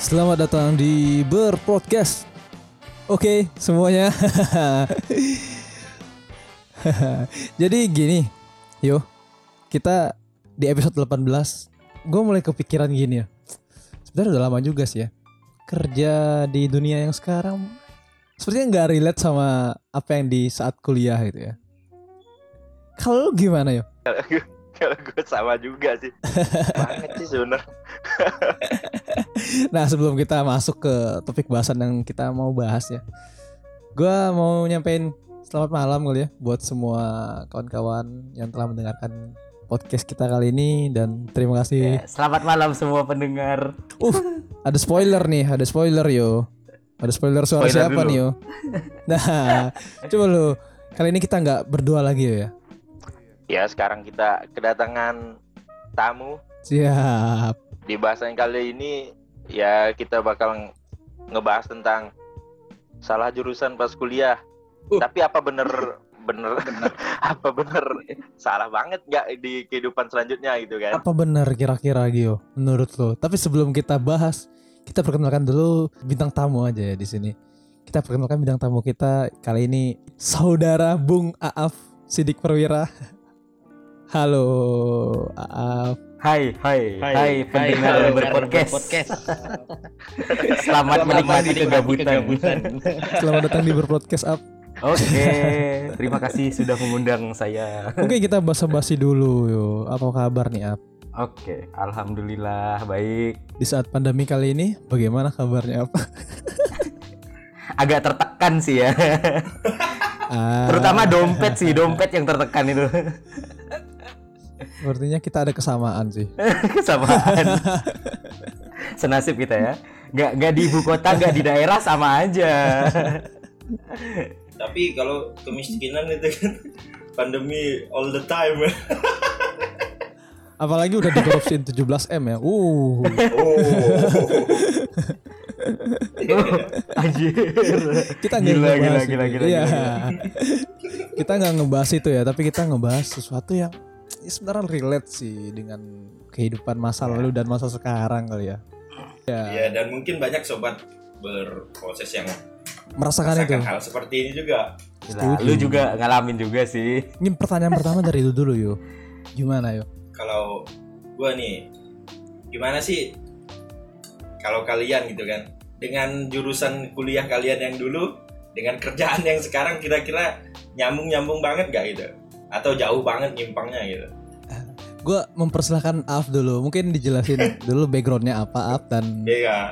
Selamat datang di Berpodcast Oke semuanya. Jadi gini, kita di episode 18 gue mulai kepikiran gini ya. Sebenarnya udah lama juga sih ya, kerja di dunia yang sekarang sepertinya gak relate sama apa yang di saat kuliah gitu ya. Kalau lu gimana yo? Kalau gue sama juga sih. Banget sih sebenernya. Nah, sebelum kita masuk ke topik bahasan yang kita mau bahas ya, gue mau nyampein selamat malam kali ya buat semua kawan-kawan yang telah mendengarkan podcast kita kali ini. Dan terima kasih ya, selamat malam semua pendengar. Ada spoiler nih, ada spoiler yo. Ada spoiler suara spoiler siapa dulu nih yo. Nah, coba lu, kali ini kita gak berdua lagi yo ya. Ya, sekarang kita kedatangan tamu. Siap. Di bahasan kali ini ya kita bakal ngebahas tentang salah jurusan pas kuliah. Tapi apa bener apa bener salah banget nggak di kehidupan selanjutnya gitu kan? Apa bener kira-kira Gio menurut lo? Tapi sebelum kita bahas, kita perkenalkan dulu bintang tamu aja ya di sini. Kita perkenalkan bintang tamu kita kali ini, saudara Bung Aaf Shidiq Perwira. Halo Aaf. Hai pendengar Berpodcast. Selamat menikmati kegabutan. Selamat datang di Berpodcast Aaf. Oke, terima kasih sudah mengundang saya. Oke, kita basa-basi dulu yo. Apa kabar nih Aaf? Oke, alhamdulillah baik. Di saat pandemi kali ini bagaimana kabarnya Aaf? Agak tertekan sih ya. Terutama dompet sih, dompet yang tertekan itu. Sepertinya kita ada kesamaan sih. Kesamaan. Senasib kita ya. Gak di ibu kota, gak di daerah, sama aja. Tapi kalau kemiskinan itu kan pandemi all the time. Apalagi udah dikorupsiin 17M ya. Anjir. Kita gila. Ya. Kita gak ngebahas itu ya, tapi kita ngebahas sesuatu yang sebenarnya relate sih dengan kehidupan masa lalu dan masa sekarang kali ya. Ya, dan mungkin banyak sobat berproses yang merasakan itu, hal seperti ini juga. Nah, lu juga ngalamin juga sih. Ini pertanyaan pertama dari lu dulu yo. Gimana yo? Kalau gua nih, gimana sih kalau kalian gitu kan, dengan jurusan kuliah kalian yang dulu dengan kerjaan yang sekarang kira-kira nyambung banget gak gitu? Atau jauh banget nyimpangnya gitu. Gue mempersilahkan Aaf dulu. Mungkin dijelasin dulu backgroundnya apa Aaf, dan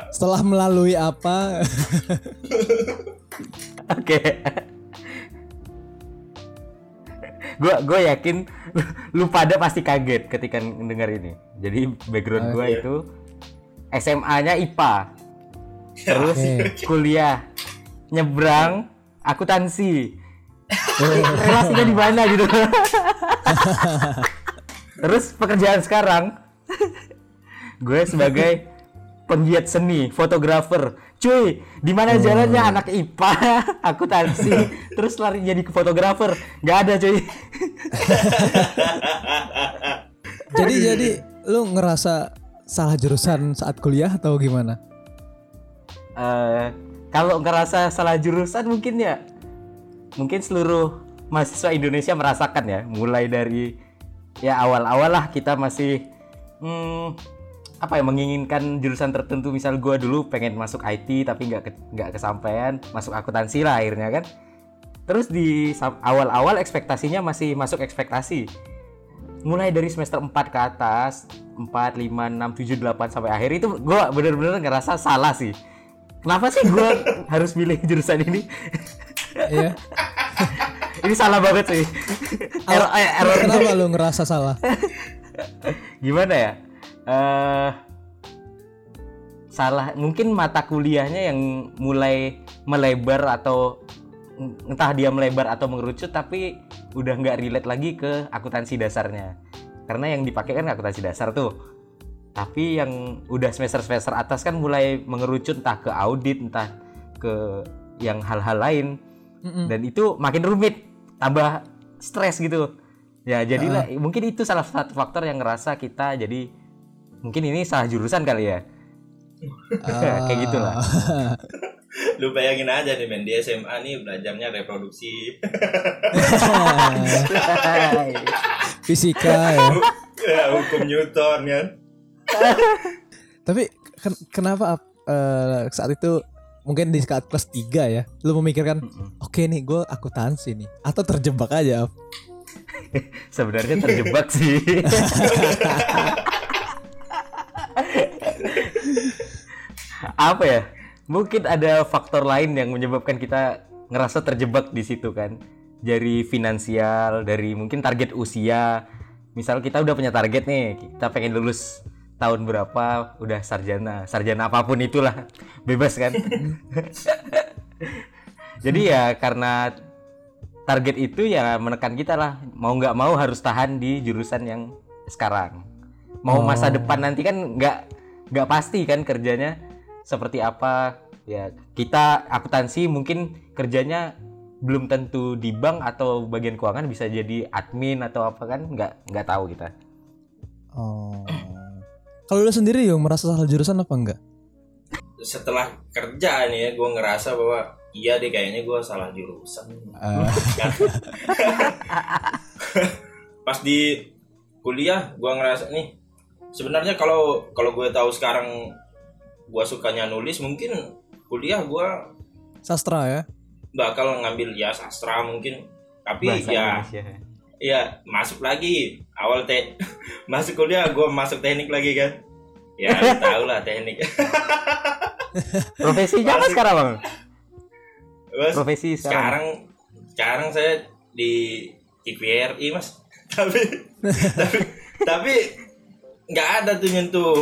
setelah melalui apa. Oke. Gue yakin lu pada pasti kaget ketika mendengar ini. Jadi background gue itu SMA-nya IPA. Terus kuliah nyebrang akuntansi. Relasinya di mana gitu. Terus pekerjaan sekarang gue sebagai penggiat seni, fotografer. Cuy, di mana jalannya anak IPA, akuntansi, terus lari jadi fotografer. Gak ada cuy. Jadi lu ngerasa salah jurusan saat kuliah atau gimana? Kalau ngerasa salah jurusan mungkin ya, mungkin seluruh mahasiswa Indonesia merasakan ya, mulai dari ya awal-awal lah kita masih menginginkan jurusan tertentu. Misal gue dulu pengen masuk IT tapi nggak kesampaian, masuk akuntansi lah akhirnya kan. Terus di awal-awal ekspektasinya masih masuk ekspektasi, mulai dari semester 4 ke atas, 4, 5, 6, 7, 8 sampai akhir itu gue bener-bener ngerasa salah sih. Kenapa sih gue harus milih jurusan ini? Iya. Ini salah banget sih. Error. Kenapa lu ngerasa salah? Gimana ya? Salah mungkin mata kuliahnya yang mulai melebar, atau entah dia melebar atau mengerucut, tapi udah nggak relate lagi ke akuntansi dasarnya. Karena yang dipakai kan akuntansi dasar tuh. Tapi yang udah semester-semester atas kan mulai mengerucut, entah ke audit, entah ke yang hal-hal lain. Dan itu makin rumit, tambah stres gitu. Ya jadilah mungkin itu salah satu faktor yang ngerasa kita jadi mungkin ini salah jurusan kali ya. Kayak gitulah. Lu bayangin aja nih men, di SMA nih belajarnya reproduksi. Fisika ya. Hukum Newton kan. Tapi kenapa saat itu mungkin di saat kelas 3 ya, lu memikirkan oke nih gue akuntansi nih, atau terjebak aja? Sebenarnya terjebak sih. Apa ya? Mungkin ada faktor lain yang menyebabkan kita ngerasa terjebak di situ kan. Dari finansial, dari mungkin target usia. Misal kita udah punya target nih, kita pengen lulus tahun berapa, udah sarjana. Sarjana apapun itulah, bebas kan. Jadi ya karena target itu ya menekan kita lah. Mau gak mau harus tahan di jurusan yang sekarang. Mau masa depan nanti kan gak pasti kan kerjanya seperti apa ya. Kita akuntansi mungkin kerjanya belum tentu di bank atau bagian keuangan, bisa jadi admin atau apa kan, nggak tahu kita. Kalau lu sendiri yang merasa salah jurusan apa enggak? Setelah kerja nih ya, gue ngerasa bahwa iya deh kayaknya gue salah jurusan. Pas di kuliah gue ngerasa nih sebenarnya kalau gue tahu sekarang gue sukanya nulis, mungkin kuliah gue sastra ya, bakal ngambil ya sastra mungkin. Tapi bahasa ya Indonesia. Ya masuk lagi awal masuk kuliah gue masuk teknik lagi kan ya. Tau lah teknik. Profesinya apa sekarang bang? Profesi sekarang saya di IPRI mas. Tapi nggak ada tuh nyentuh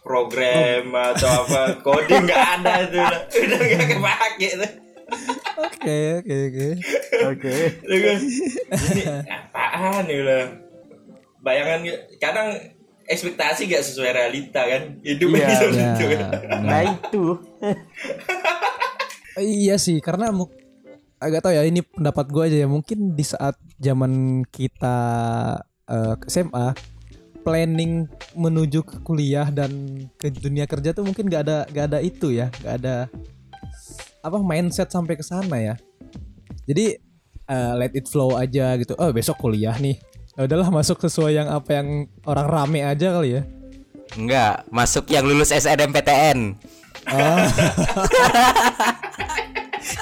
program atau apa coding, nggak ada tuh, udah nggak kepake tuh. Oke. Ini apaan nih lah? Bayangan kadang ekspektasi gak sesuai realita kan? Hidup ini seperti itu. Nah itu. Iya sih, karena agak tau ya, ini pendapat gue aja ya, mungkin di saat zaman kita SMA, planning menuju ke kuliah dan ke dunia kerja tuh mungkin gak ada itu ya, gak ada apa mindset sampai ke sana ya. Jadi let it flow aja gitu. Oh besok kuliah nih, ya udahlah masuk sesuai yang apa yang orang rame aja kali ya. Enggak, masuk yang lulus SNMPTN.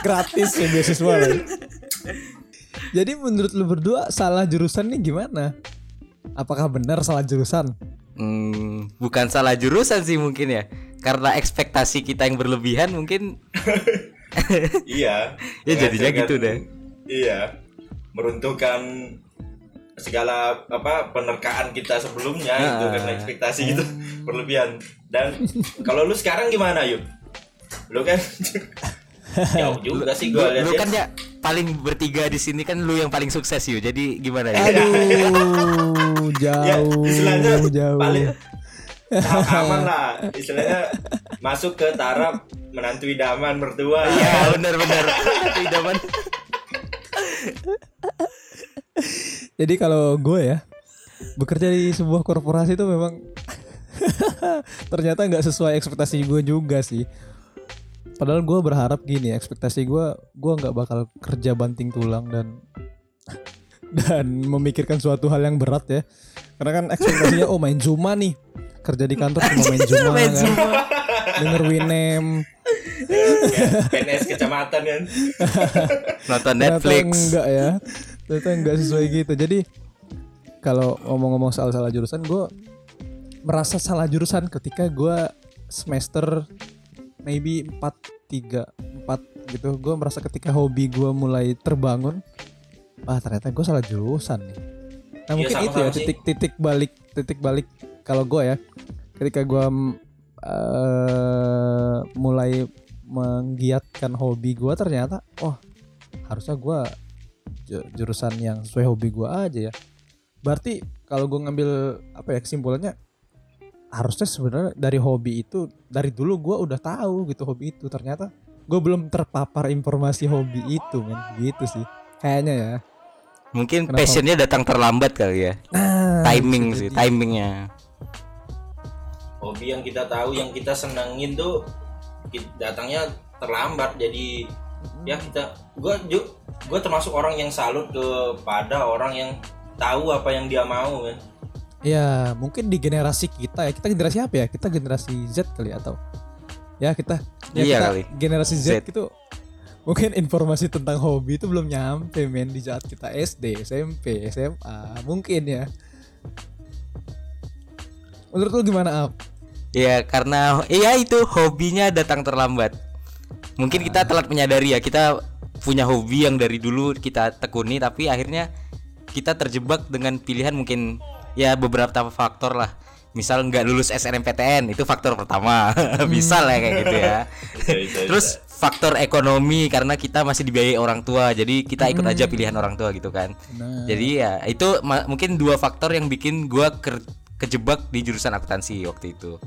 Gratis ya beasiswa. Jadi menurut lu berdua salah jurusan nih gimana? Apakah benar salah jurusan? Bukan salah jurusan sih mungkin ya, karena ekspektasi kita yang berlebihan mungkin. Iya. Ya jadinya gitu deh. Iya. Meruntuhkan segala penerkaan kita sebelumnya itu karena ekspektasi gitu berlebihan. Dan kalau lu sekarang gimana yuk? Lu kan jauh juga sih gue lihat. Lu kan ya paling bertiga di sini kan, lu yang paling sukses yuk. Jadi gimana ya? Aduh. Jauh. Paling aman lah istilahnya, masuk ke taraf menantu idaman mertua. Iya benar-benar menantu idaman. Jadi kalau gue ya bekerja di sebuah korporasi itu memang ternyata nggak sesuai ekspektasi gue juga sih. Padahal gue berharap gini, ekspektasi gue nggak bakal kerja banting tulang dan memikirkan suatu hal yang berat ya. Karena kan ekspektasinya main Zuma nih, kerja di kantor cuma main Zuma kan, denger Winem, PNS kecamatan kan, nonton Netflix. Ternyata enggak sesuai gitu. Jadi kalau ngomong-ngomong salah jurusan, gue merasa salah jurusan ketika gue semester maybe 4 gitu. Gue merasa ketika hobi gue mulai terbangun, wah ternyata gue salah jurusan nih. Nah ya, mungkin itu ya titik balik kalau gue ya, ketika gue mulai menggiatkan hobi gue, ternyata harusnya gue jurusan yang sesuai hobi gue aja ya. Berarti kalau gue ngambil kesimpulannya, harusnya sebenarnya dari hobi itu dari dulu gue udah tahu gitu hobi itu, ternyata gue belum terpapar informasi hobi itu men, gitu sih kayaknya ya. Mungkin kenapa? Passionnya datang terlambat kali ya. Timing sih, timingnya. Hobi yang kita tahu, yang kita senangin tuh datangnya terlambat. Jadi ya kita, gue termasuk orang yang salut kepada orang yang tahu apa yang dia mau kan. Ya mungkin di generasi kita ya, kita generasi apa ya? Kita generasi Z kali atau ya kita, ya iya kita kali. Generasi Z gitu. Mungkin informasi tentang hobi itu belum nyampe men di saat kita SD, SMP, SMA mungkin ya. Menurut lu gimana, Ap? Ya karena iya itu hobinya datang terlambat. Mungkin kita telat menyadari ya, kita punya hobi yang dari dulu kita tekuni tapi akhirnya kita terjebak dengan pilihan mungkin ya beberapa faktor lah. Misal nggak lulus SNMPTN itu faktor pertama, misal ya kayak gitu ya. Terus faktor ekonomi karena kita masih dibiayai orang tua, jadi kita ikut aja pilihan orang tua gitu kan. Nah. Jadi ya itu mungkin dua faktor yang bikin gue kejebak di jurusan akuntansi waktu itu.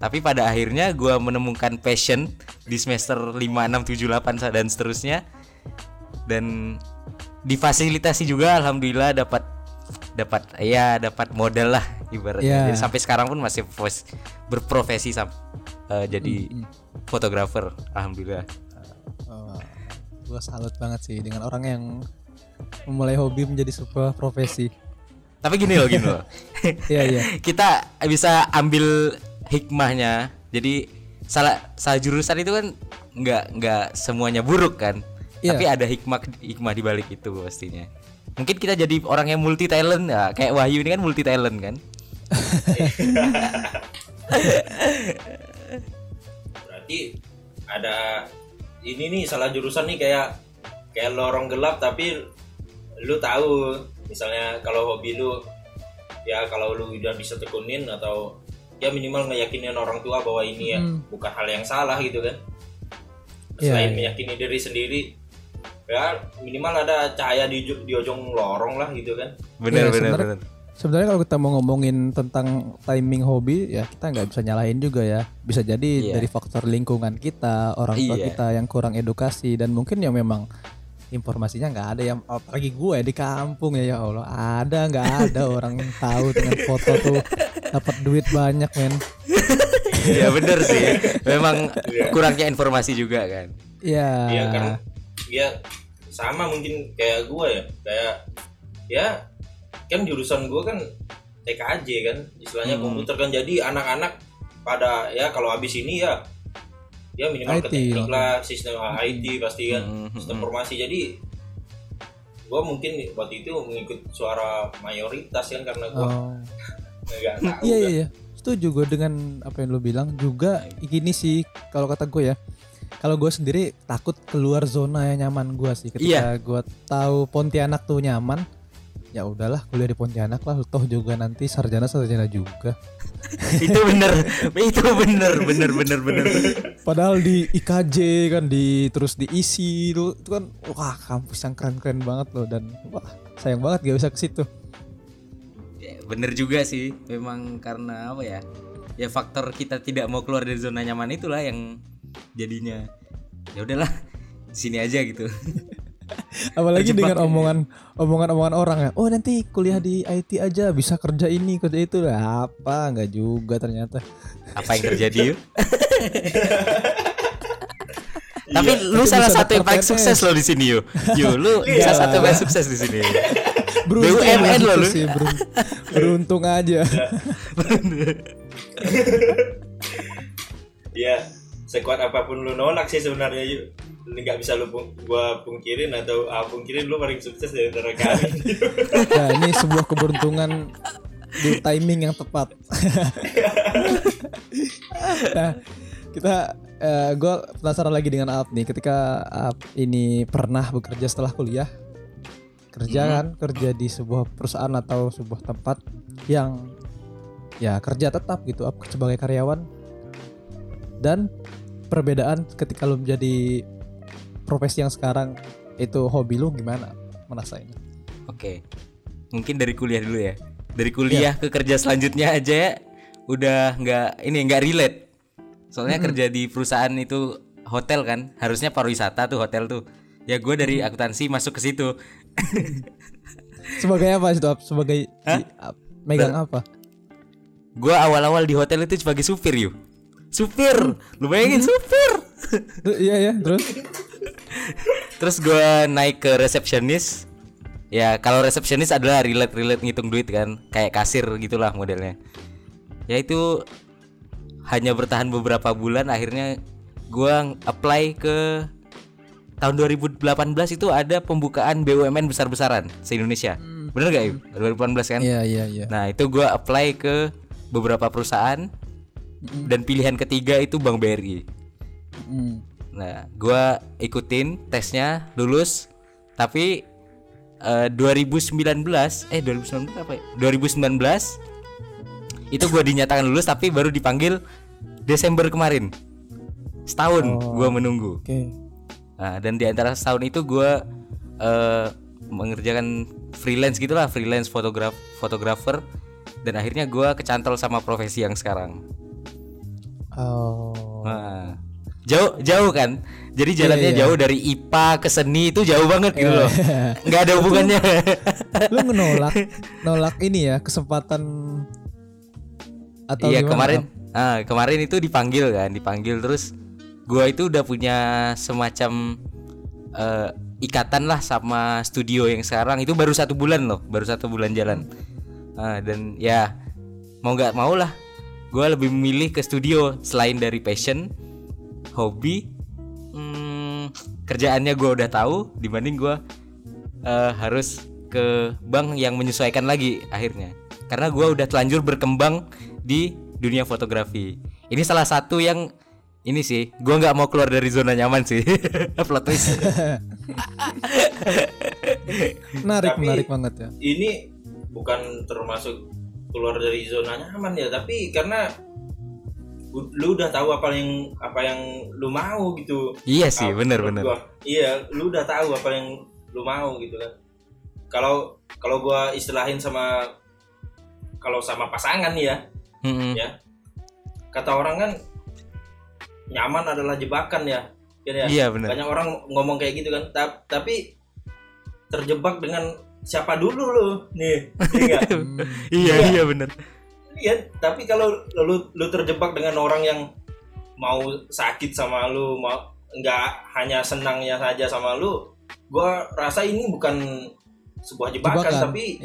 Tapi pada akhirnya gue menemukan passion di semester 5, 6, 7, 8 dan seterusnya. Dan difasilitasi juga alhamdulillah dapat modal lah ibaratnya. Jadi sampai sekarang pun masih berprofesi jadi fotografer alhamdulillah. Gue salut banget sih dengan orang yang memulai hobi menjadi sebuah profesi. Tapi gini loh. Iya. Kita bisa ambil hikmahnya. Jadi salah jurusan itu kan enggak semuanya buruk kan. Yeah. Tapi ada hikmah di balik itu pastinya. Mungkin kita jadi orang yang multi talent ya, kayak Wahyu ini kan multi talent kan. Berarti ada ini nih salah jurusan nih kayak lorong gelap tapi lu tahu misalnya kalau hobi lu ya kalau lu udah bisa tekunin atau ya minimal ngeyakinin orang tua bahwa ini ya bukan hal yang salah gitu kan. Selain meyakini diri sendiri ya minimal ada cahaya di ujung lorong lah gitu kan. Benar. Sebenarnya kalau kita mau ngomongin tentang timing hobi ya kita nggak bisa nyalahin juga ya. Bisa jadi dari faktor lingkungan kita, orang tua kita yang kurang edukasi dan mungkin ya memang informasinya nggak ada yang apalagi gue di kampung ya Allah ada nggak ada orang yang tahu dengan foto tuh dapat duit banyak men. Iya bener sih, memang kurangnya informasi juga kan. Iya kan. Ya sama mungkin kayak gue ya, kayak ya kan jurusan gue kan TKJ kan istilahnya komputer kan, jadi anak-anak pada ya kalau habis ini ya minimal IT, ke teknik lah, sistem IT pasti kan, sistem informasi. Jadi gue mungkin waktu itu mengikut suara mayoritas kan karena gue nggak tahu. Iya. Setuju gue dengan apa yang lo bilang juga. Gini sih kalau kata gue ya. Kalau gue sendiri takut keluar zona yang nyaman gue sih. Ketika gue tahu Pontianak tuh nyaman, ya udahlah kuliah di Pontianak lah. Toh juga nanti sarjana juga. Itu bener. Padahal di IKJ kan terus di ISI itu kan wah kampus yang keren-keren banget loh dan wah sayang banget gak bisa ke situ. Ya, bener juga sih. Memang karena apa ya? Ya faktor kita tidak mau keluar dari zona nyaman itulah yang jadinya ya udahlah sini aja gitu. Apalagi dengan omongan orang ya. Oh nanti kuliah di IT aja bisa kerja ini kerja itu lah. Apa nggak juga ternyata. Apa yang terjadi yuk? Tapi lu salah satu yang paling sukses lo di sini yuk. Lu salah satu yang paling sukses di sini. BUMN lo lu. Beruntung aja. Iya. Sekuat apapun lu nolak sih sebenarnya yuk, nggak bisa lu gua pungkirin atau pungkirin lu paling sukses dari antara kami. Nah ini sebuah keberuntungan di timing yang tepat. Nah kita gua penasaran lagi dengan Aaf nih, ketika Aaf ini pernah bekerja setelah kuliah kerja di sebuah perusahaan atau sebuah tempat yang ya kerja tetap gitu Aaf sebagai karyawan, dan perbedaan ketika lu menjadi profesi yang sekarang itu hobi lu gimana merasainnya? Oke. Mungkin dari kuliah dulu ya. Dari kuliah ke kerja selanjutnya aja udah enggak relate. Soalnya kerja di perusahaan itu hotel kan, harusnya pariwisata tuh hotel tuh. Ya gue dari akuntansi masuk ke situ. Sebagai apa itu? Sebagai megang apa? Gue awal-awal di hotel itu sebagai supir yuk. Supir, lu bayangin supir. Iya ya, terus. Terus gue naik ke resepsionis. Ya kalau resepsionis adalah relate-relate ngitung duit kan, kayak kasir gitulah modelnya. Ya itu hanya bertahan beberapa bulan. Akhirnya gue apply ke tahun 2018 itu ada pembukaan BUMN besar-besaran se-Indonesia. Bener gak Im? 2018 kan? Iya. Nah itu gue apply ke beberapa perusahaan. Dan pilihan ketiga itu Bank BRI. Nah gue ikutin tesnya, lulus. Tapi 2019 itu gue dinyatakan lulus, tapi baru dipanggil Desember kemarin. Setahun gue menunggu. Nah, dan di antara setahun itu gue mengerjakan freelance gitulah, freelance fotografer. Dan akhirnya gue kecantol sama profesi yang sekarang. Nah, jauh kan? Jadi jalannya jauh dari IPA ke seni itu jauh banget gitu loh. Enggak ada hubungannya. Lu nolak ini ya, kesempatan atau gimana? Kemarin itu dipanggil terus gua itu udah punya semacam ikatan lah sama studio yang sekarang. Itu baru 1 bulan loh, baru 1 bulan jalan. Dan ya mau enggak mau lah gua lebih memilih ke studio selain dari passion, hobi. Kerjaannya gue udah tahu, dibanding gue harus ke bank yang menyesuaikan lagi akhirnya. Karena gue udah telanjur berkembang di dunia fotografi. Ini salah satu yang ini sih, gue nggak mau keluar dari zona nyaman sih. Plot twist. menarik banget ya. Ini bukan termasuk keluar dari zona nyaman ya, tapi karena lu udah tahu apa yang lu mau gitu. Iya sih, benar. Iya, lu udah tahu apa yang lu mau gitu kan. Kalau gua istilahin sama pasangan ya. Ya. Kata orang kan nyaman adalah jebakan ya. Kan ya? Iya, benar. Banyak orang ngomong kayak gitu kan. Tapi terjebak dengan siapa dulu lu nih. Iya, benar. Ya, tapi kalau lu terjebak dengan orang yang mau sakit sama lu, mau nggak hanya senangnya saja sama lu, gua rasa ini bukan sebuah jebakan. Tapi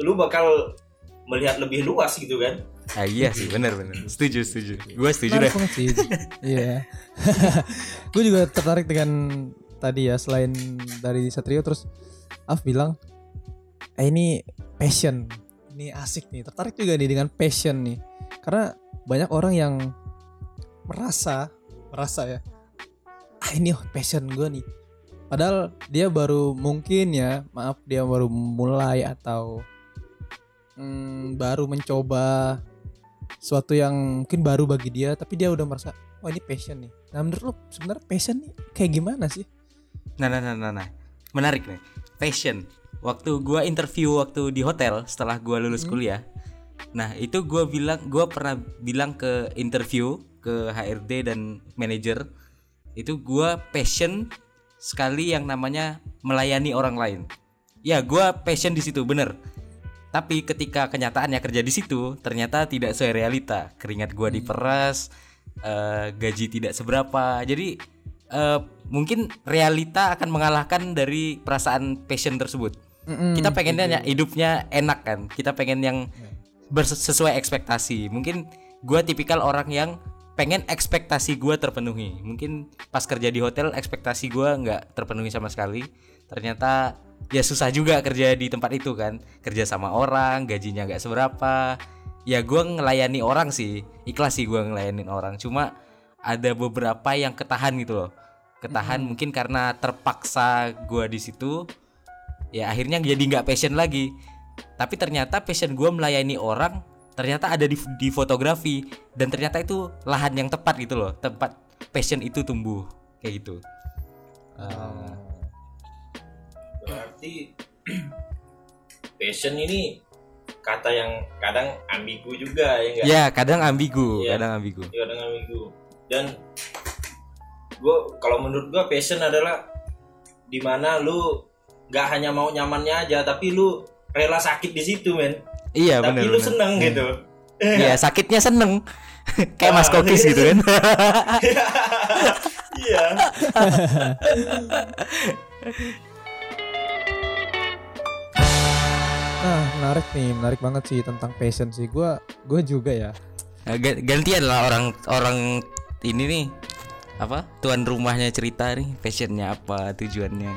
lu bakal melihat lebih luas gitu kan? Iya sih, benar. Setuju. Gua setuju deh. Iya. Gua juga tertarik dengan tadi ya, selain dari Satrio terus Af bilang, ini passion. Ini asik nih, tertarik juga nih dengan passion nih. Karena banyak orang yang merasa ya, ini passion gue nih. Padahal dia baru mungkin ya, maaf, dia baru mulai atau baru mencoba suatu yang mungkin baru bagi dia, tapi dia udah merasa, wah ini passion nih. Nah menurut lo sebenarnya passion nih kayak gimana sih? Nah. Menarik nih, passion. Waktu gue interview waktu di hotel setelah gue lulus kuliah, nah itu gue pernah bilang ke interview ke HRD dan manajer itu, gue passion sekali yang namanya melayani orang lain. Ya gue passion di situ bener. Tapi ketika kenyataannya kerja di situ ternyata tidak sesuai realita. Keringat gue diperas, gaji tidak seberapa. Jadi mungkin realita akan mengalahkan dari perasaan passion tersebut. Kita pengennya hidupnya enak kan, kita pengen yang sesuai ekspektasi. Mungkin gue tipikal orang yang pengen ekspektasi gue terpenuhi. Mungkin pas kerja di hotel ekspektasi gue gak terpenuhi sama sekali. Ternyata ya susah juga kerja di tempat itu kan, kerja sama orang, gajinya gak seberapa. Ya gue ngelayani orang sih, ikhlas sih gue ngelayanin orang. Cuma ada beberapa yang ketahan gitu loh. Ketahan mungkin karena terpaksa gue di situ. Ya akhirnya jadi gak passion lagi. Tapi ternyata passion gue melayani orang ternyata ada di fotografi. Dan ternyata itu lahan yang tepat gitu loh, tempat passion itu tumbuh. Kayak gitu. Berarti passion ini kata yang kadang ambigu juga ya gak? Ya kadang ambigu. Dan gua, kalau menurut gue passion adalah dimana lu nggak hanya mau nyamannya aja, tapi lu rela sakit di situ, men. Iya, tapi bener, lu bener. Seneng yeah. gitu. Iya, yeah, sakitnya seneng. Kayak Mas Kokis gitu kan. Iya. Nah, menarik nih, menarik banget sih tentang passion sih. Gue juga ya. Gantian lah orang ini nih. Apa? Tuan rumahnya cerita nih, passionnya apa, tujuannya.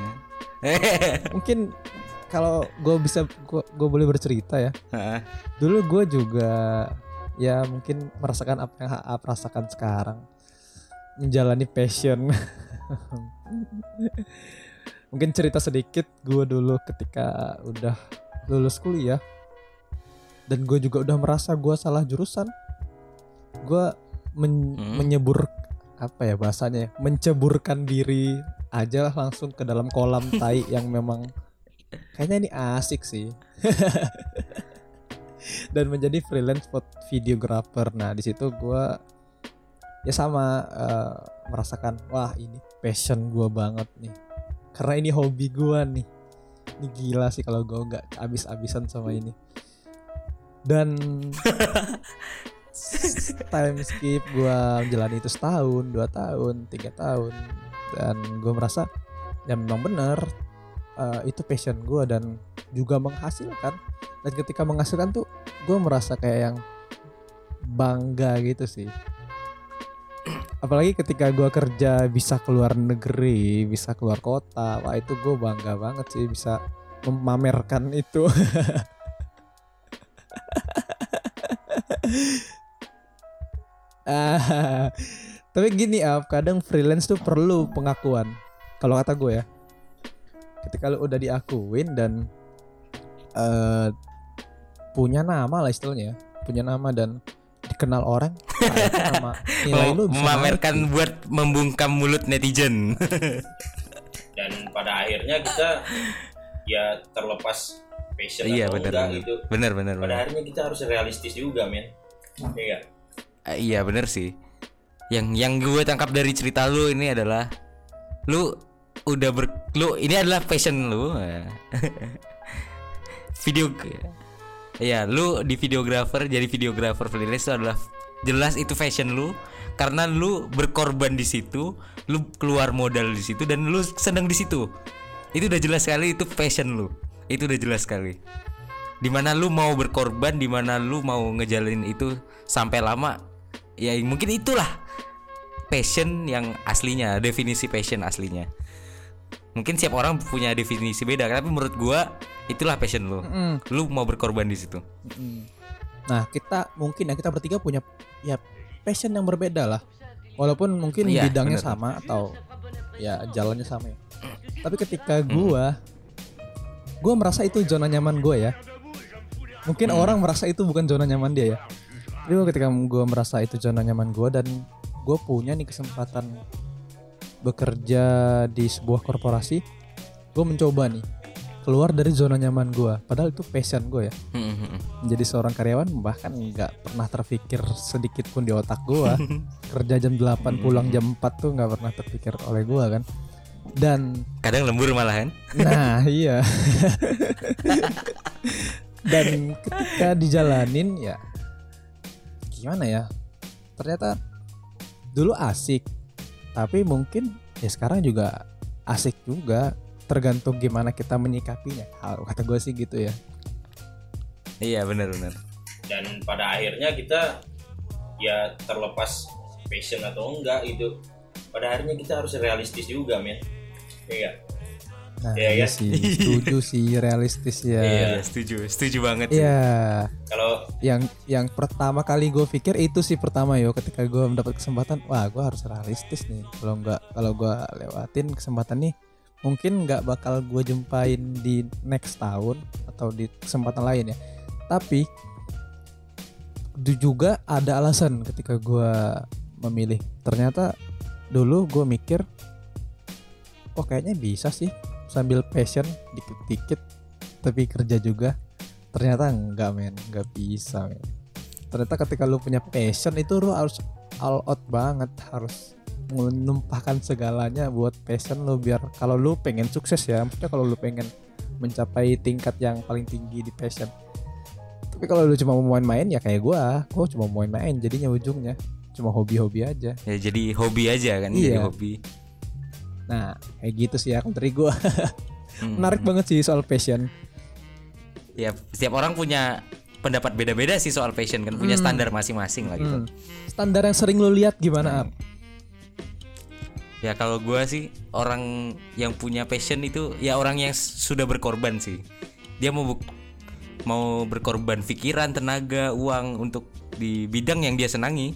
Mungkin kalau gue boleh bercerita ya. Dulu gue juga ya mungkin merasakan apa yang Aaf rasakan sekarang, menjalani passion. Mungkin cerita sedikit, gue dulu ketika udah lulus kuliah dan gue juga udah merasa gue salah jurusan, gue menyebur apa ya bahasanya, menceburkan diri aja lah langsung ke dalam kolam tai yang memang kayaknya ini asik sih. Dan menjadi freelance videographer. Nah di situ gue ya sama merasakan wah ini passion gue banget nih, karena ini hobi gue nih. Ini gila sih kalau gue nggak abis-abisan sama ini. Dan time skip gue menjalani itu setahun, 2 tahun, 3 tahun, dan gue merasa ya memang benar itu passion gue dan juga menghasilkan. Dan ketika menghasilkan tuh gue merasa kayak yang bangga gitu sih. Apalagi ketika gue kerja bisa keluar negeri, bisa keluar kota, wah itu gue bangga banget sih bisa memamerkan itu. Tapi gini Aaf, kadang freelance tuh perlu pengakuan. Kalau kata gue ya, ketika lu udah diakuin dan punya nama lah istilahnya, punya nama dan dikenal orang, nama nilai lu bisa memamerkan naik. Buat membungkam mulut netizen. Dan pada akhirnya kita ya terlepas passion iya, atau enggak gitu. Bener. Pada akhirnya kita harus realistis juga, men. Iya. Iya bener sih. Yang gue tangkap dari cerita lu ini adalah lu udah ini adalah passion lu. Ya, lu di videographer, jadi videographer freelance itu adalah jelas itu passion lu karena lu berkorban di situ, lu keluar modal di situ dan lu seneng di situ. Itu udah jelas sekali itu passion lu. Itu udah jelas sekali. Di mana lu mau berkorban, di mana lu mau ngejalanin itu sampai lama. Ya, mungkin itulah passion yang aslinya, definisi passion aslinya. Mungkin setiap orang punya definisi beda, tapi menurut gua itulah passion lu. Lu mau berkorban di situ. Nah, kita bertiga punya ya passion yang berbeda lah. Walaupun mungkin ya, bidangnya bener. Sama atau ya jalannya sama ya. Tapi ketika gua merasa itu zona nyaman gua ya. Mungkin orang merasa itu bukan zona nyaman dia ya. Tapi ketika gua merasa itu zona nyaman gua dan gua punya nih kesempatan bekerja di sebuah korporasi, gue mencoba nih keluar dari zona nyaman gue, padahal itu passion gue ya. Menjadi seorang karyawan bahkan nggak pernah terpikir sedikit pun di otak gue. Kerja jam 8 pulang jam 4 tuh nggak pernah terpikir oleh gue kan. Dan kadang lembur malahan. Nah iya. Dan ketika dijalanin ya gimana ya, ternyata dulu asik tapi mungkin ya sekarang juga asik juga, tergantung gimana kita menyikapinya. Kata gue sih gitu ya. Iya benar. Dan pada akhirnya kita ya terlepas passion atau enggak gitu, pada akhirnya kita harus realistis juga, men. Iya. Nah, iya sih, setuju sih, realistis ya. Iya, setuju banget sih. Iya. Kalau yang pertama kali gue pikir itu sih pertama yo, ketika gue mendapat kesempatan, wah gue harus realistis nih. Kalau gue lewatin kesempatan nih, mungkin nggak bakal gue jumpain di next tahun atau di kesempatan lain ya. Tapi juga ada alasan ketika gue memilih. Ternyata dulu gue mikir, oh kayaknya bisa sih. Sambil passion dikit-dikit tapi kerja juga. Ternyata enggak, men, enggak bisa, men. Ternyata ketika lu punya passion itu lu harus all out banget, harus menumpahkan segalanya buat passion lo, biar kalau lo pengen sukses ya, maksudnya kalau lo pengen mencapai tingkat yang paling tinggi di passion. Tapi kalau lo cuma mau main-main ya kayak gue cuma mau main-main, jadinya ujungnya cuma hobi-hobi aja. Ya jadi hobi aja kan, iya. Jadi hobi. Nah kayak gitu sih ya kontri gue. Menarik banget sih soal passion. Ya setiap orang punya pendapat beda-beda sih soal passion kan, punya standar masing-masing lah gitu. Standar yang sering lo lihat gimana? Ya kalau gue sih, orang yang punya passion itu ya orang yang sudah berkorban sih. Dia mau berkorban pikiran, tenaga, uang untuk di bidang yang dia senangi.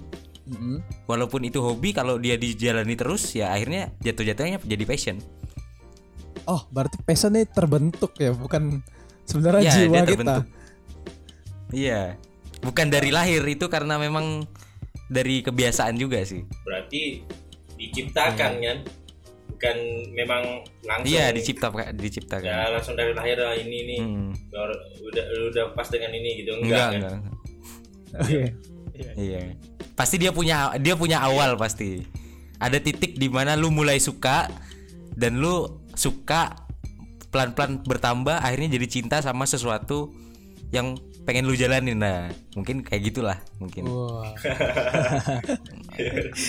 Walaupun itu hobi, kalau dia dijalani terus ya akhirnya jatuh-jatuhnya jadi passion. Oh berarti passionnya terbentuk ya, bukan sebenarnya ya, jiwa kita. Iya, bukan dari lahir itu, karena memang dari kebiasaan juga sih. Berarti diciptakan kan, bukan memang langsung. Iya diciptakan. Ya langsung dari lahir lah ini. Udah pas dengan ini gitu, enggak. Iya. Pasti dia punya awal pasti. Ada titik di mana lu mulai suka dan lu suka pelan-pelan bertambah, akhirnya jadi cinta sama sesuatu yang pengen lu jalanin. Nah mungkin kayak gitulah mungkin. Wow.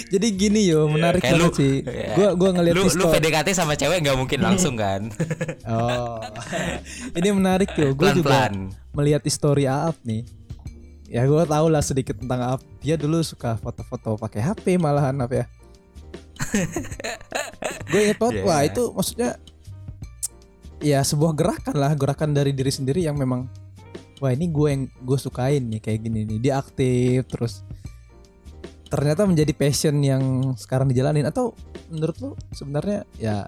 Jadi gini yo, menarik banget sih. Gue ngeliat lu PDKT sama cewek nggak mungkin langsung kan. Oh ini menarik yo. Gue juga melihat histori Aaf nih. Ya gue tau lah sedikit tentang Aaf. Dia dulu suka foto-foto pakai HP malahan Aaf ya. Gue inget banget, wah itu maksudnya ya sebuah gerakan dari diri sendiri yang memang wah ini gue yang gue sukain nih, kayak gini nih. Dia aktif terus ternyata menjadi passion yang sekarang dijalanin. Atau menurut lu sebenarnya ya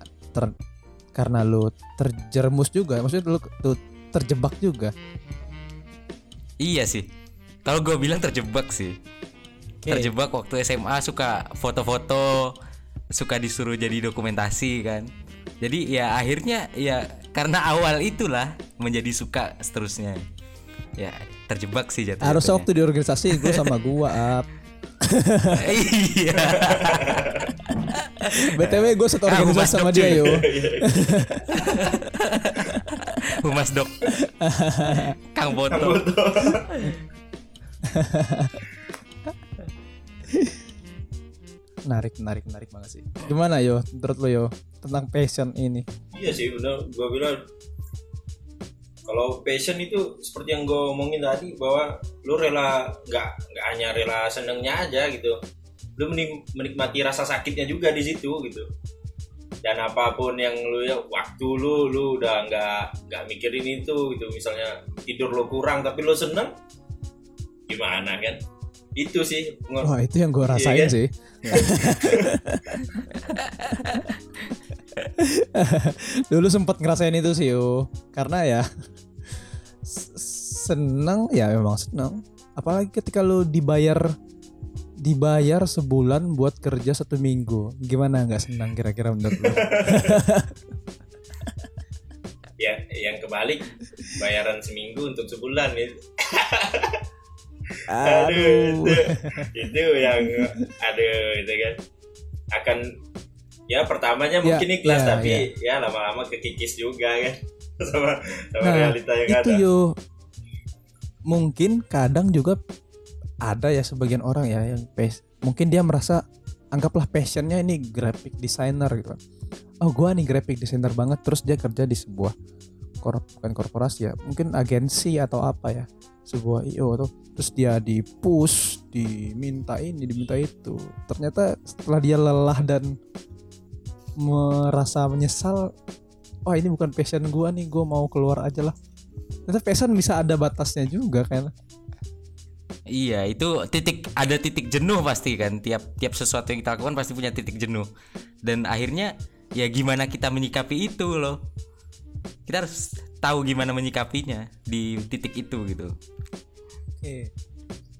karena lu terjerumus juga, maksudnya lu terjebak juga. Iya sih, kalau gue bilang terjebak sih. Terjebak waktu SMA suka foto-foto, suka disuruh jadi dokumentasi kan. Jadi ya akhirnya ya karena awal itulah menjadi suka seterusnya. Ya terjebak sih jatuh. Harus waktu di organisasi gue sama gue up. Iya. BTW gue satu organisasi sama dia yo. Humas Dok. Kang Boto. Menarik banget sih. Gimana yo menurut lo yo tentang passion ini? Iya sih benar. Gue bilang kalau passion itu seperti yang gue omongin tadi, bahwa lu rela nggak hanya rela senengnya aja gitu, lu menikmati rasa sakitnya juga di situ gitu. Dan apapun yang lu ya, waktu lu udah nggak mikirin itu gitu, misalnya tidur lu kurang tapi lu seneng, gimana kan? Itu sih. Wah itu yang gue rasain iya, kan? Sih. Dulu sempat ngerasain itu sih yo, karena ya seneng ya memang seneng. Apalagi ketika lu dibayar sebulan buat kerja 1 minggu, gimana nggak senang kira-kira menurut lu? Ya yang kebalik, bayaran seminggu untuk sebulan itu. Aduh itu yang itu kan akan. Ya pertamanya mungkin ikhlas tapi ya lama-lama kekikis juga kan sama realita yang itu ada. Itu yo mungkin kadang juga ada ya sebagian orang ya yang mungkin dia merasa anggaplah passionnya ini graphic designer gitu. Oh gua nih graphic designer banget, terus dia kerja di sebuah bukan korporasi ya, mungkin agensi atau apa ya, sebuah IO tuh. Terus dia di-push, diminta ini, diminta itu. Ternyata setelah dia lelah dan merasa menyesal, wah ini bukan passion gue nih, gue mau keluar aja lah. Ternyata passion bisa ada batasnya juga kan. Iya itu ada titik jenuh pasti kan. Tiap sesuatu yang kita lakukan pasti punya titik jenuh. Dan akhirnya ya gimana kita menyikapi itu loh. Kita harus tahu gimana menyikapinya di titik itu gitu. Oke.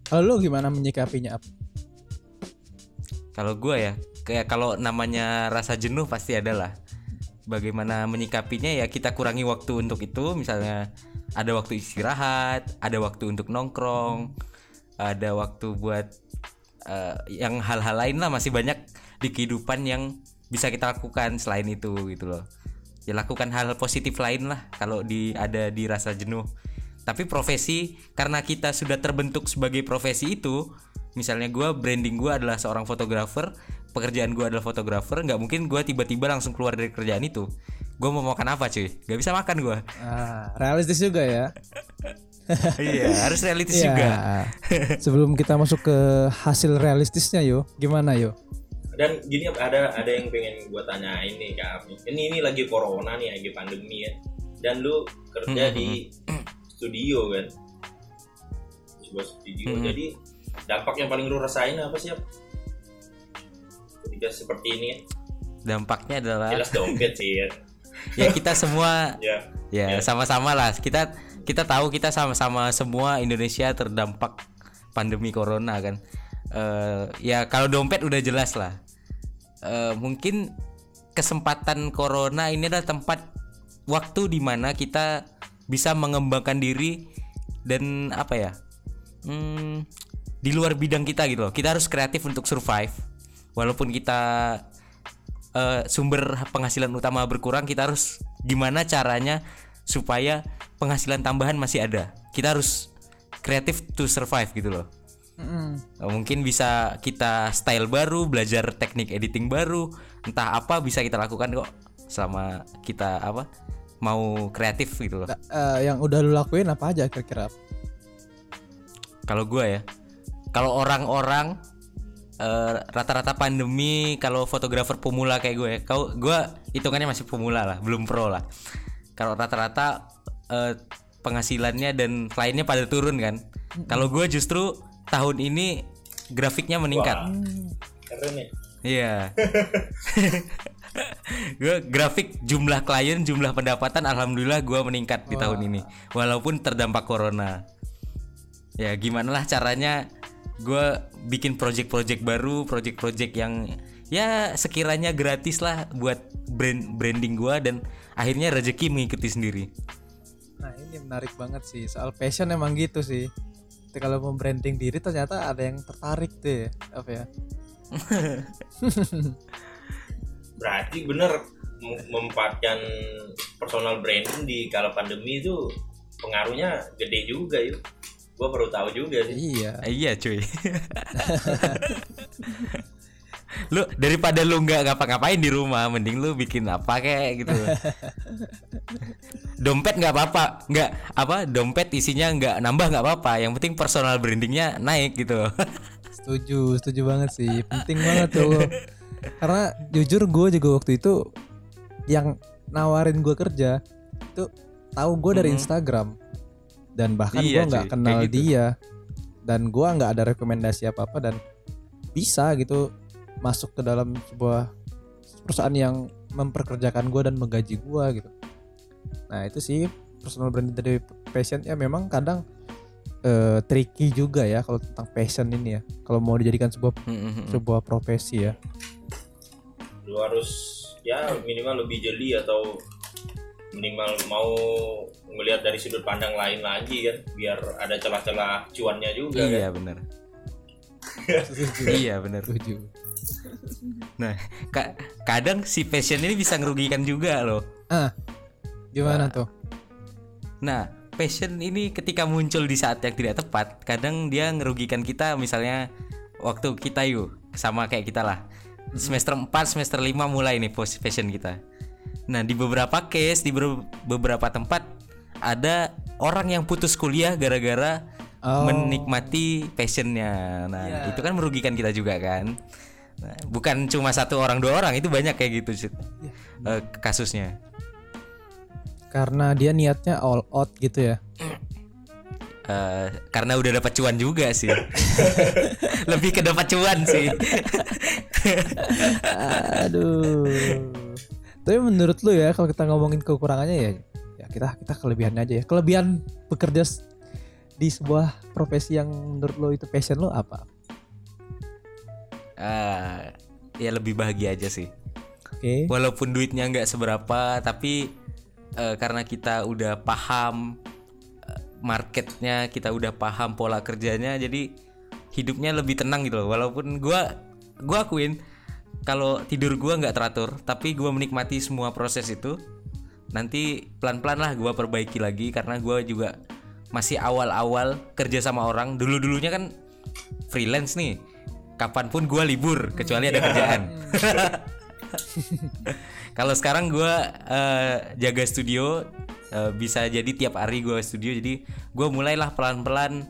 Kalau lo gimana menyikapinya? Kalau gue ya kayak kalau namanya rasa jenuh pasti ada lah. Bagaimana menyikapinya ya kita kurangi waktu untuk itu. Misalnya ada waktu istirahat, ada waktu untuk nongkrong, ada waktu buat yang hal-hal lain lah. Masih banyak di kehidupan yang bisa kita lakukan selain itu gitu loh. Ya lakukan hal positif lain lah kalau ada di rasa jenuh. Tapi profesi, karena kita sudah terbentuk sebagai profesi itu, misalnya branding gue adalah seorang fotografer, pekerjaan gue adalah fotografer, nggak mungkin gue tiba-tiba langsung keluar dari kerjaan itu. Gue mau makan apa cuy? Gak bisa makan gue. Realistis juga ya. Iya, harus realistis juga. Sebelum kita masuk ke hasil realistisnya yo, gimana yo? Dan gini, ada yang pengen gue tanyain nih Kak. Ini lagi corona nih, lagi pandemi ya. Dan lu kerja di studio kan, sebuah studio. Jadi dampak yang paling lu rasain apa sih ketika seperti ini kan? Dampaknya adalah jelas dompet sih ya. Ya kita semua ya sama-sama lah. Kita tahu kita sama-sama semua Indonesia terdampak pandemi corona kan. Ya kalau dompet udah jelas lah. Mungkin kesempatan corona ini adalah tempat waktu di mana kita bisa mengembangkan diri dan di luar bidang kita gitu loh. Kita harus kreatif untuk survive. Walaupun kita sumber penghasilan utama berkurang, kita harus gimana caranya supaya penghasilan tambahan masih ada. Kita harus kreatif to survive gitu loh. Mungkin bisa kita style baru, belajar teknik editing baru, entah apa bisa kita lakukan kok selama kita mau kreatif gitu loh. Yang udah lu lakuin apa aja kira-kira? Kalau gue ya, kalau orang-orang rata-rata pandemi, kalau fotografer pemula kayak gue ya, gue hitungannya masih pemula lah, belum pro lah. Kalau rata-rata penghasilannya dan kliennya pada turun kan. Kalau gue justru tahun ini grafiknya meningkat. Wah, keren ya. Iya. Gue grafik jumlah klien, jumlah pendapatan, alhamdulillah gue meningkat di tahun ini walaupun terdampak corona. Ya gimana lah caranya gue bikin project-project baru, project-project yang ya sekiranya gratis lah buat branding gue, dan akhirnya rezeki mengikuti sendiri. Nah ini menarik banget sih, soal passion emang gitu sih. Kalau mau branding diri ternyata ada yang tertarik tuh ya, Berarti bener memanfaatkan personal branding di kala pandemi itu pengaruhnya gede juga yuk. Gua baru tahu juga sih. Iya cuy. Lu daripada lu nggak ngapa-ngapain di rumah, mending lu bikin apa kayak gitu. Dompet nggak apa-apa, dompet isinya nggak nambah nggak apa-apa, yang penting personal brandingnya naik gitu. setuju banget sih, penting banget tuh. Karena jujur gue juga waktu itu yang nawarin gue kerja itu tahu gue dari Instagram, dan bahkan gue nggak kenal dia dan gue nggak ada rekomendasi apa-apa, dan bisa gitu masuk ke dalam sebuah perusahaan yang memperkerjakan gue dan menggaji gue gitu. Nah itu sih personal branding dari passion ya, memang kadang tricky juga ya kalau tentang passion ini ya, kalau mau dijadikan sebuah profesi ya. Lu harus ya minimal lebih jeli atau minimal mau melihat dari sudut pandang lain lagi kan, biar ada celah-celah cuannya juga. Iya kan? Benar. Iya benar. Nah, kadang si passion ini bisa ngerugikan juga loh. Gimana tuh? Nah, passion ini ketika muncul di saat yang tidak tepat, kadang dia ngerugikan kita. Misalnya waktu kita sama kayak kita lah, semester 4, semester 5 mulai nih passion kita. Nah, di beberapa case, di beberapa tempat ada orang yang putus kuliah gara-gara menikmati passionnya. Nah, itu kan merugikan kita juga kan. Nah, bukan cuma satu orang dua orang, itu banyak kayak gitu kasusnya. Karena dia niatnya all out gitu ya. Karena udah dapat cuan juga sih. Lebih ke dapat cuan sih. Aduh. Tapi menurut lu ya, kalau kita ngomongin kekurangannya ya kita kelebihannya aja ya. Kelebihan bekerja di sebuah profesi yang menurut lu itu passion lu apa? Ya lebih bahagia aja sih. Okay. Walaupun duitnya nggak seberapa, tapi karena kita udah paham marketnya, kita udah paham pola kerjanya, jadi hidupnya lebih tenang gitu loh. Walaupun gue akuin kalau tidur gue nggak teratur, tapi gue menikmati semua proses itu. Nanti pelan-pelan lah gue perbaiki lagi, karena gue juga masih awal-awal kerja sama orang. Dulu-dulunya kan freelance nih, kapanpun gue libur kecuali ada kerjaan. Kalau sekarang gue jaga studio, bisa jadi tiap hari gue studio. Jadi gue mulailah pelan-pelan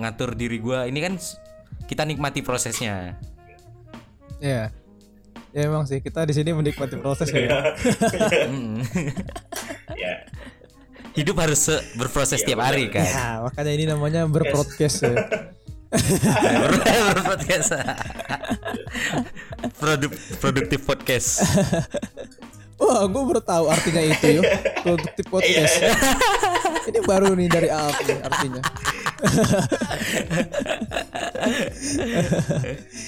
ngatur diri gue. Ini kan kita nikmati prosesnya. Ya, ya emang sih kita di sini menikmati proses ya. Ya. Hidup harus berproses tiap hari kan. Ya, makanya ini namanya berpodcast ya. Berpodcast. Produktif podcast. Wah, gue baru tahu artinya itu ya. Produktif podcast. Ini baru nih dari Aaf nih artinya.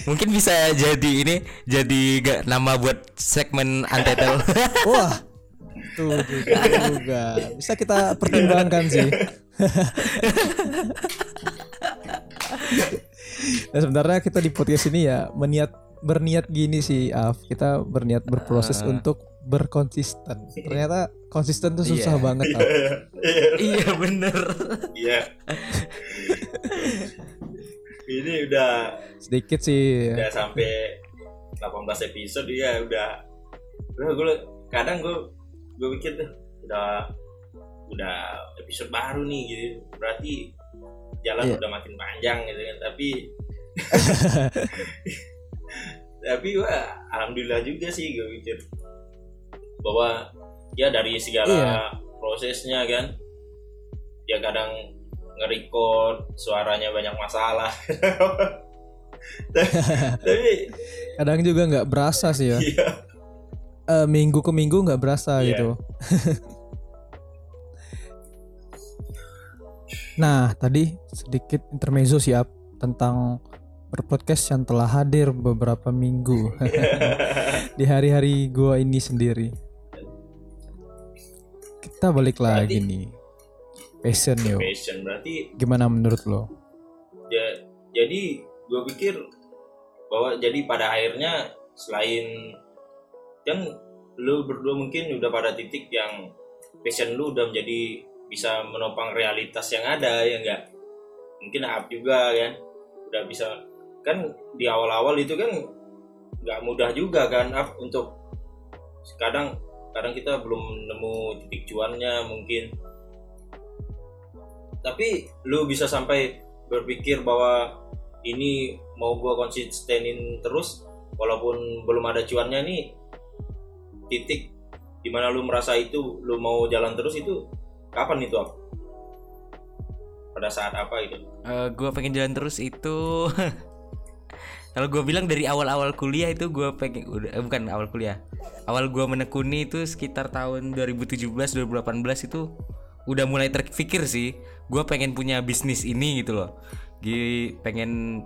Mungkin bisa jadi ini jadi gak nama buat segmen untitled. Wah. Tuh juga. Bisa kita pertimbangkan sih. Nah, sebenarnya kita di podcast ini ya berniat gini sih, Af. Kita berniat berproses untuk berkonsisten. Ternyata konsisten tuh susah banget, Af. Iya, bener. Iya. Ini udah sedikit sih. Udah sampai 18 episode ya udah. Gue pikir tuh udah episode baru nih gitu. Berarti jalan udah makin panjang gitu kan. Tapi tapi wah, alhamdulillah juga sih gue pikir bahwa ya dari segala prosesnya kan. Ya kadang nge-record suaranya banyak masalah. Tapi kadang juga nggak berasa sih ya. Iya. Minggu ke minggu nggak berasa gitu. Nah tadi sedikit intermezzo siap tentang berpodcast yang telah hadir beberapa minggu di hari-hari gua ini sendiri. Kita balik lagi nih. Passion yo. Passion berarti gimana menurut lo? Ya, jadi gue pikir bahwa jadi pada akhirnya selain kan lo berdua mungkin udah pada titik yang passion lo udah menjadi bisa menopang realitas yang ada ya enggak? Mungkin up juga kan. Udah bisa kan di awal-awal itu kan enggak mudah juga kan up untuk kadang kita belum nemu titik cuannya mungkin. Tapi lu bisa sampai berpikir bahwa ini mau gua konsistenin terus walaupun belum ada cuannya nih, titik dimana lu merasa itu lu mau jalan terus itu kapan itu apa? Pada saat apa itu? Gua pengen jalan terus itu kalau gua bilang dari awal-awal kuliah itu gua pengen bukan awal kuliah. Awal gua menekuni itu sekitar tahun 2017 2018 itu udah mulai terpikir sih, gue pengen punya bisnis ini gitu loh. Gue pengen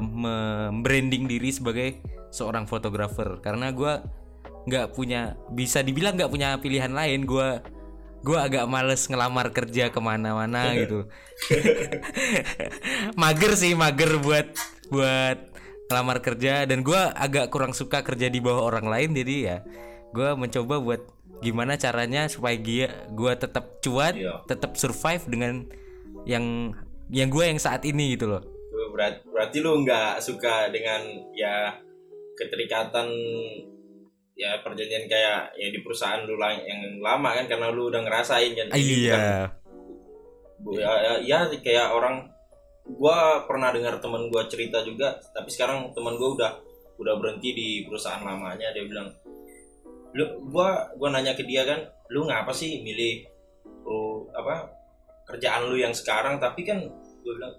membranding diri sebagai seorang fotografer karena gue nggak punya, bisa dibilang nggak punya pilihan lain. Gue agak males ngelamar kerja kemana-mana gitu. mager buat ngelamar kerja dan gue agak kurang suka kerja di bawah orang lain. Jadi ya gue mencoba buat gimana caranya supaya gue tetap cuan, tetap survive dengan yang gue yang saat ini gitu loh. Berarti lu nggak suka dengan ya keterikatan ya perjanjian kayak ya di perusahaan lu yang lama kan karena lu udah ngerasain kan. Iya. Ya kayak orang gue pernah dengar teman gue cerita juga, tapi sekarang teman gue udah berhenti di perusahaan lamanya. Dia bilang, lu gua nanya ke dia kan, lu ngapa sih milih kerjaan lu yang sekarang? Tapi kan gua bilang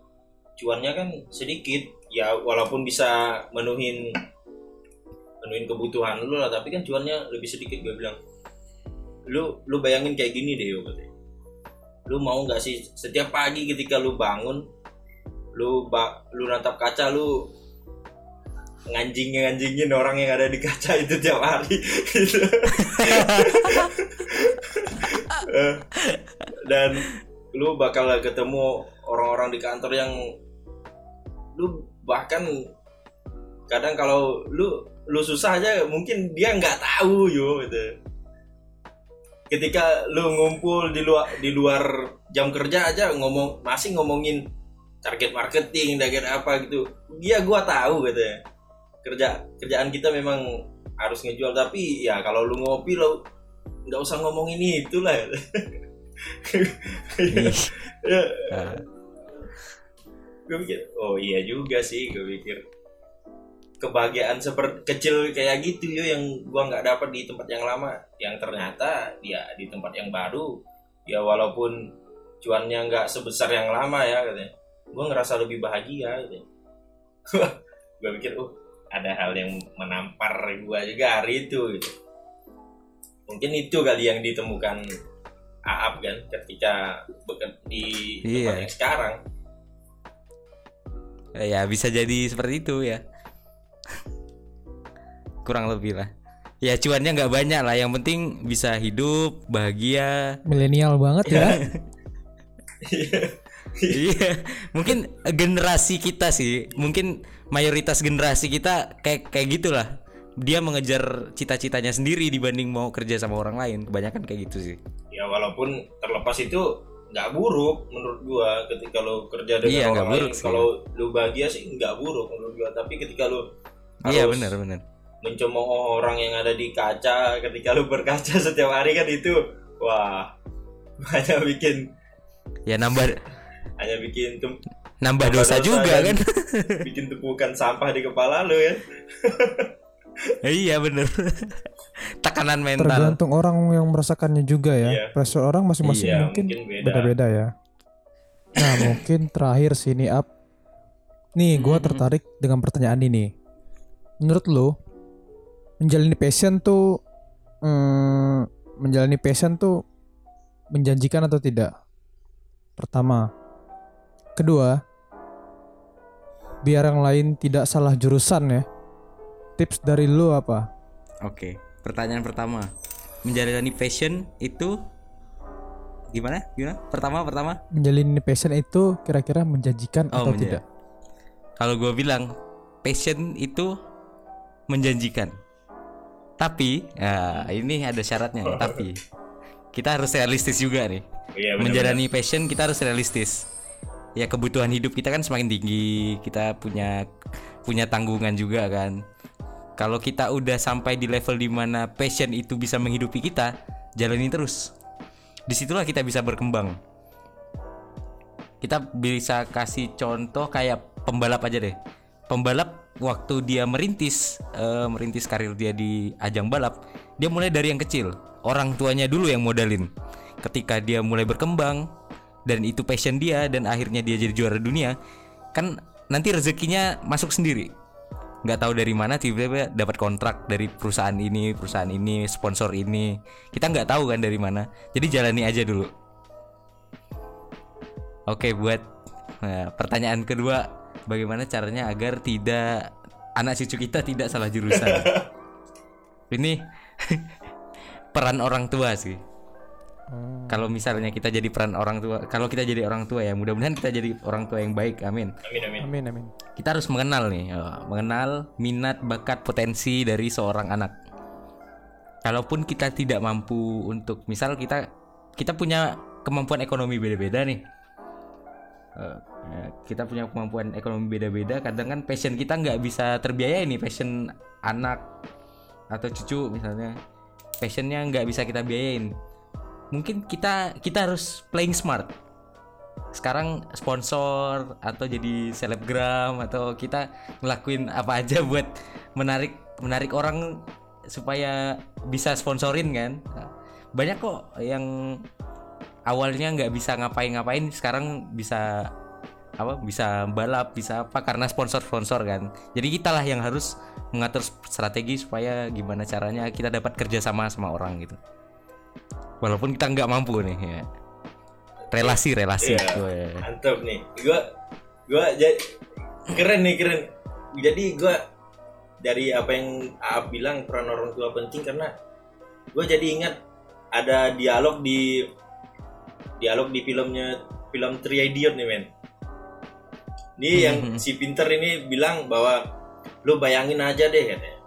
cuannya kan sedikit ya, walaupun bisa menuhin kebutuhan lu lah, tapi kan cuannya lebih sedikit. Gua bilang lu bayangin kayak gini deh yo, katanya. Lu mau nggak sih setiap pagi ketika lu bangun lu natap kaca, lu nganjingin orang yang ada di kaca itu tiap hari gitu. Dan lu bakal ketemu orang-orang di kantor yang lu bahkan kadang kalau lu lu susah aja mungkin dia nggak tahu yo gitu. Ketika lu ngumpul di luar jam kerja aja masih ngomongin target marketing, target apa gitu. Iya gua tahu gitu ya. Kerjaan kita memang harus ngejual, tapi ya kalau lu ngopi lu nggak usah ngomongin itulah. Ya. Gue mikir, oh iya juga sih, gue pikir kebahagiaan seperti kecil kayak gitu yo yang gua nggak dapat di tempat yang lama, yang ternyata dia ya, di tempat yang baru ya walaupun cuannya nggak sebesar yang lama ya katanya, gua ngerasa lebih bahagia gitu. Gua pikir ada hal yang menampar gua juga hari itu gitu. Mungkin itu kali yang ditemukan Aaf kan ketika di tempat yang sekarang. Ya bisa jadi seperti itu ya. Kurang lebih lah. Ya cuannya nggak banyak lah. Yang penting bisa hidup bahagia. Milenial banget ya. Iya, mungkin generasi kita sih, mungkin mayoritas generasi kita kayak gitulah. Dia mengejar cita-citanya sendiri dibanding mau kerja sama orang lain. Kebanyakan kayak gitu sih. Ya walaupun terlepas itu nggak buruk menurut gua ketika lo kerja dengan orang lain. Kalau lo bahagia sih nggak buruk menurut gua. Tapi ketika lo benar mencemooh orang yang ada di kaca, ketika lo berkaca setiap hari kan itu, wah hanya bikin nambah dosa juga kan, bikin tumpukan sampah di kepala lo ya. Iya benar. Tekanan mental. Tergantung orang yang merasakannya juga ya. Iya. Pressure orang masing-masing mungkin beda-beda ya. Nah mungkin terakhir sini up. Nih gue tertarik dengan pertanyaan ini. Menurut lo menjalani passion tuh menjanjikan atau tidak? Pertama. Kedua, biar yang lain tidak salah jurusan ya. Tips dari lu apa? Oke, pertanyaan pertama. Menjalani passion itu gimana? Pertama. Menjalani passion itu kira-kira menjanjikan atau tidak? Kalau gue bilang passion itu menjanjikan. Tapi, ini ada syaratnya. Tapi kita harus realistis juga nih. Iya, menjalani passion kita harus realistis. Ya kebutuhan hidup kita kan semakin tinggi, kita punya tanggungan juga kan. Kalau kita udah sampai di level dimana passion itu bisa menghidupi kita, jalani terus. Disitulah kita bisa berkembang. Kita bisa kasih contoh kayak pembalap aja deh. Pembalap waktu dia merintis karir dia di ajang balap, dia mulai dari yang kecil. Orang tuanya dulu yang modalin. Ketika dia mulai berkembang dan itu passion dia dan akhirnya dia jadi juara dunia, kan nanti rezekinya masuk sendiri. Nggak tahu dari mana tiba-tiba dapat kontrak dari perusahaan ini, sponsor ini. Kita nggak tahu kan dari mana. Jadi jalani aja dulu. Oke, buat pertanyaan kedua, bagaimana caranya agar tidak anak cucu kita tidak salah jurusan? Ini peran orang tua sih. Kalau misalnya kita jadi peran orang tua, kalau kita jadi orang tua ya, mudah-mudahan kita jadi orang tua yang baik, amin. Amin. Kita harus mengenal minat, bakat, potensi dari seorang anak. Kalaupun kita tidak mampu untuk, misal kita punya kemampuan ekonomi beda-beda nih, kadang kan passion kita nggak bisa terbiayai nih, passion anak atau cucu misalnya, passionnya nggak bisa kita biayain. Mungkin kita harus playing smart. Sekarang sponsor atau jadi selebgram atau kita ngelakuin apa aja buat menarik orang supaya bisa sponsorin kan. Banyak kok yang awalnya nggak bisa ngapain-ngapain sekarang bisa balap, bisa apa, karena sponsor kan. Jadi kitalah yang harus mengatur strategi supaya gimana caranya kita dapat kerjasama sama orang gitu. Walaupun kita nggak mampu nih ya. relasi yeah. Mantap nih, gue keren. Jadi gue dari apa yang Aaf bilang peran orang tua penting, karena gue jadi ingat ada dialog di film 3 Idiot nih men. Ini yang si pinter ini bilang bahwa lo bayangin aja deh katanya,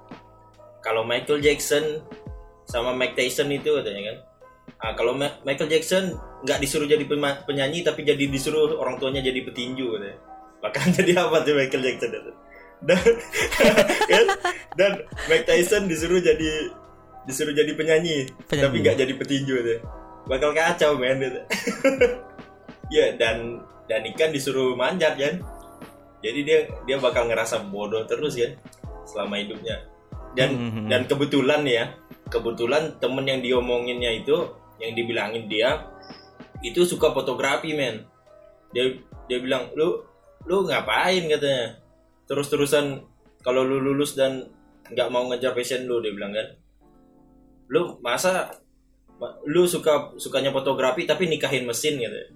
kalau Michael Jackson sama Mike Tyson itu katanya kan. Nah, kalau Michael Jackson nggak disuruh jadi penyanyi tapi jadi disuruh orang tuanya jadi petinju katanya. Bahkan jadi apa tuh Michael Jackson itu? Dan Mike Tyson disuruh jadi penyanyi. Tapi nggak jadi petinju katanya. Bakal kacau men gitu. Ya dan ikan disuruh manjat kan. Jadi dia bakal ngerasa bodoh terus kan selama hidupnya. Dan kebetulan temen yang diomonginnya itu, yang dibilangin dia itu suka fotografi men. Dia bilang, lu ngapain katanya, terus-terusan kalau lu lulus dan nggak mau ngejar passion lu, dia bilang kan, lu masa lu sukanya fotografi tapi nikahin mesin katanya.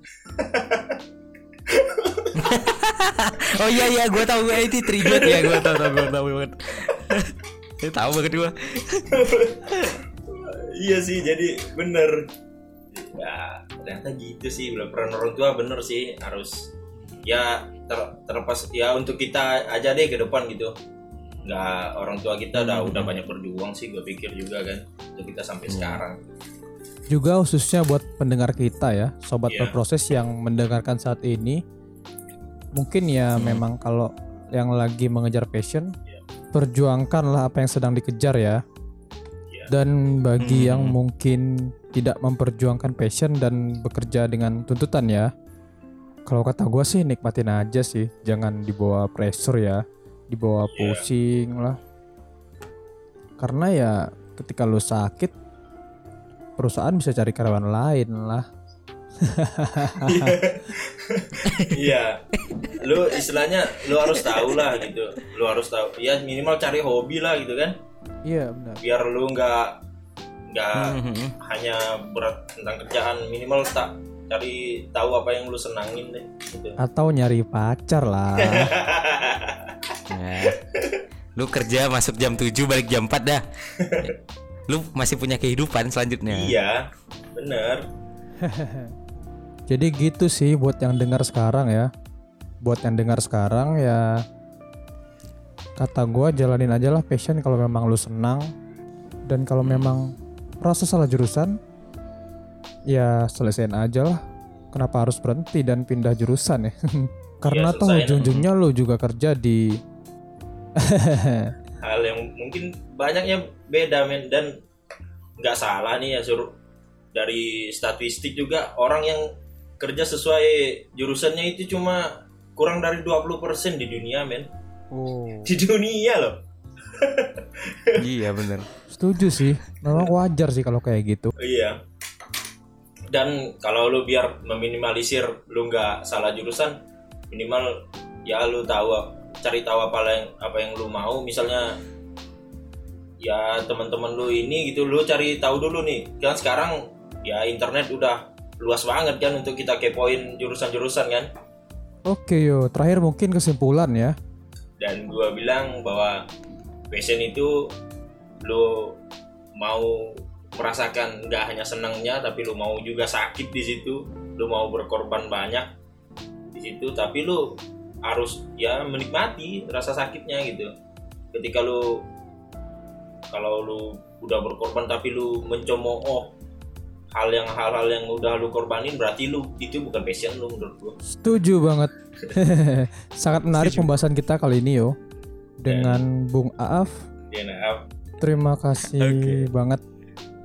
Oh iya gue tahu itu trigger ya, gue tahu ya, tahu banget gue. Iya sih, jadi bener ya, ternyata gitu sih. Peran orang tua bener sih, harus ya terlepas ya, untuk kita aja deh ke depan gitu. Nggak, orang tua kita udah banyak berjuang sih, gue pikir juga kan, untuk kita sampai sekarang juga. Khususnya buat pendengar kita ya, sobat berproses yang mendengarkan saat ini, mungkin ya memang kalau yang lagi mengejar passion, perjuangkanlah apa yang sedang dikejar ya. Dan bagi yang mungkin tidak memperjuangkan passion dan bekerja dengan tuntutan ya, kalau kata gue sih nikmatin aja sih, jangan dibawa pressure ya, dibawa pusing lah. Karena ya ketika lo sakit, perusahaan bisa cari karyawan lain lah. Iya, lu istilahnya lu harus tahu lah gitu, lu harus tahu ya, minimal cari hobi lah gitu kan. Iya benar. Biar lu nggak hanya berat tentang kerjaan, minimal tak cari tahu apa yang lu senangin deh. Gitu. Atau nyari pacar lah. Nah, lu kerja masuk jam 7 balik jam 4 dah. Lu masih punya kehidupan selanjutnya. Iya, benar. Jadi gitu sih buat yang dengar sekarang ya. Buat yang dengar sekarang ya, kata gue jalanin aja lah passion kalau memang lu senang. Dan kalau memang proses salah jurusan, ya selesaiin aja lah. Kenapa harus berhenti dan pindah jurusan ya? Karena toh ujung-ujungnya lu juga kerja di hal yang mungkin banyaknya beda men. Dan gak salah nih ya, suruh dari statistik juga, orang yang kerja sesuai jurusannya itu cuma kurang dari 20% di dunia men. Di dunia loh. Iya benar. Setuju sih, memang wajar sih kalau kayak gitu. Iya. Dan kalau lu biar meminimalisir lu gak salah jurusan, minimal ya lu tahu, cari tahu apa yang lu mau. Misalnya ya teman-teman lu ini gitu, lu cari tahu dulu nih kan. Sekarang ya internet udah luas banget kan untuk kita kepoin jurusan-jurusan kan. Oke yo, terakhir mungkin kesimpulan ya. Dan gua bilang bahwa passion itu lu mau merasakan, nggak hanya senangnya tapi lu mau juga sakit di situ, lu mau berkorban banyak di situ, tapi lu harus ya menikmati rasa sakitnya gitu. Ketika lu, kalau lu udah berkorban tapi lu mencemooh hal-hal yang udah lu korbanin, berarti lu itu bukan passion lu menurut gua. Setuju banget. Sangat menarik pembahasan kita kali ini yo, dengan Bung Aaf. Terima kasih banget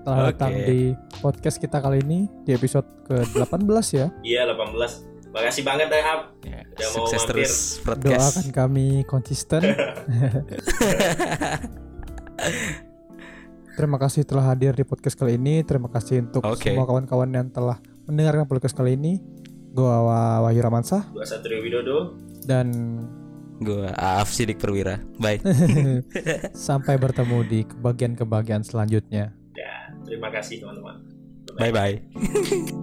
telah datang di podcast kita kali ini, di episode ke-18 ya. Iya, 18. Makasih banget Aaf. Udah mau mampir. Doakan kami konsisten. Terima kasih telah hadir di podcast kali ini. Terima kasih untuk semua kawan-kawan yang telah mendengarkan podcast kali ini. Gua Wahyu Ramansyah, gua Satrio Widodo, dan gua Aaf Shidiq Perwira. Bye. Sampai bertemu di kebagian-kebagian selanjutnya. Ya, terima kasih teman-teman. Bye bye.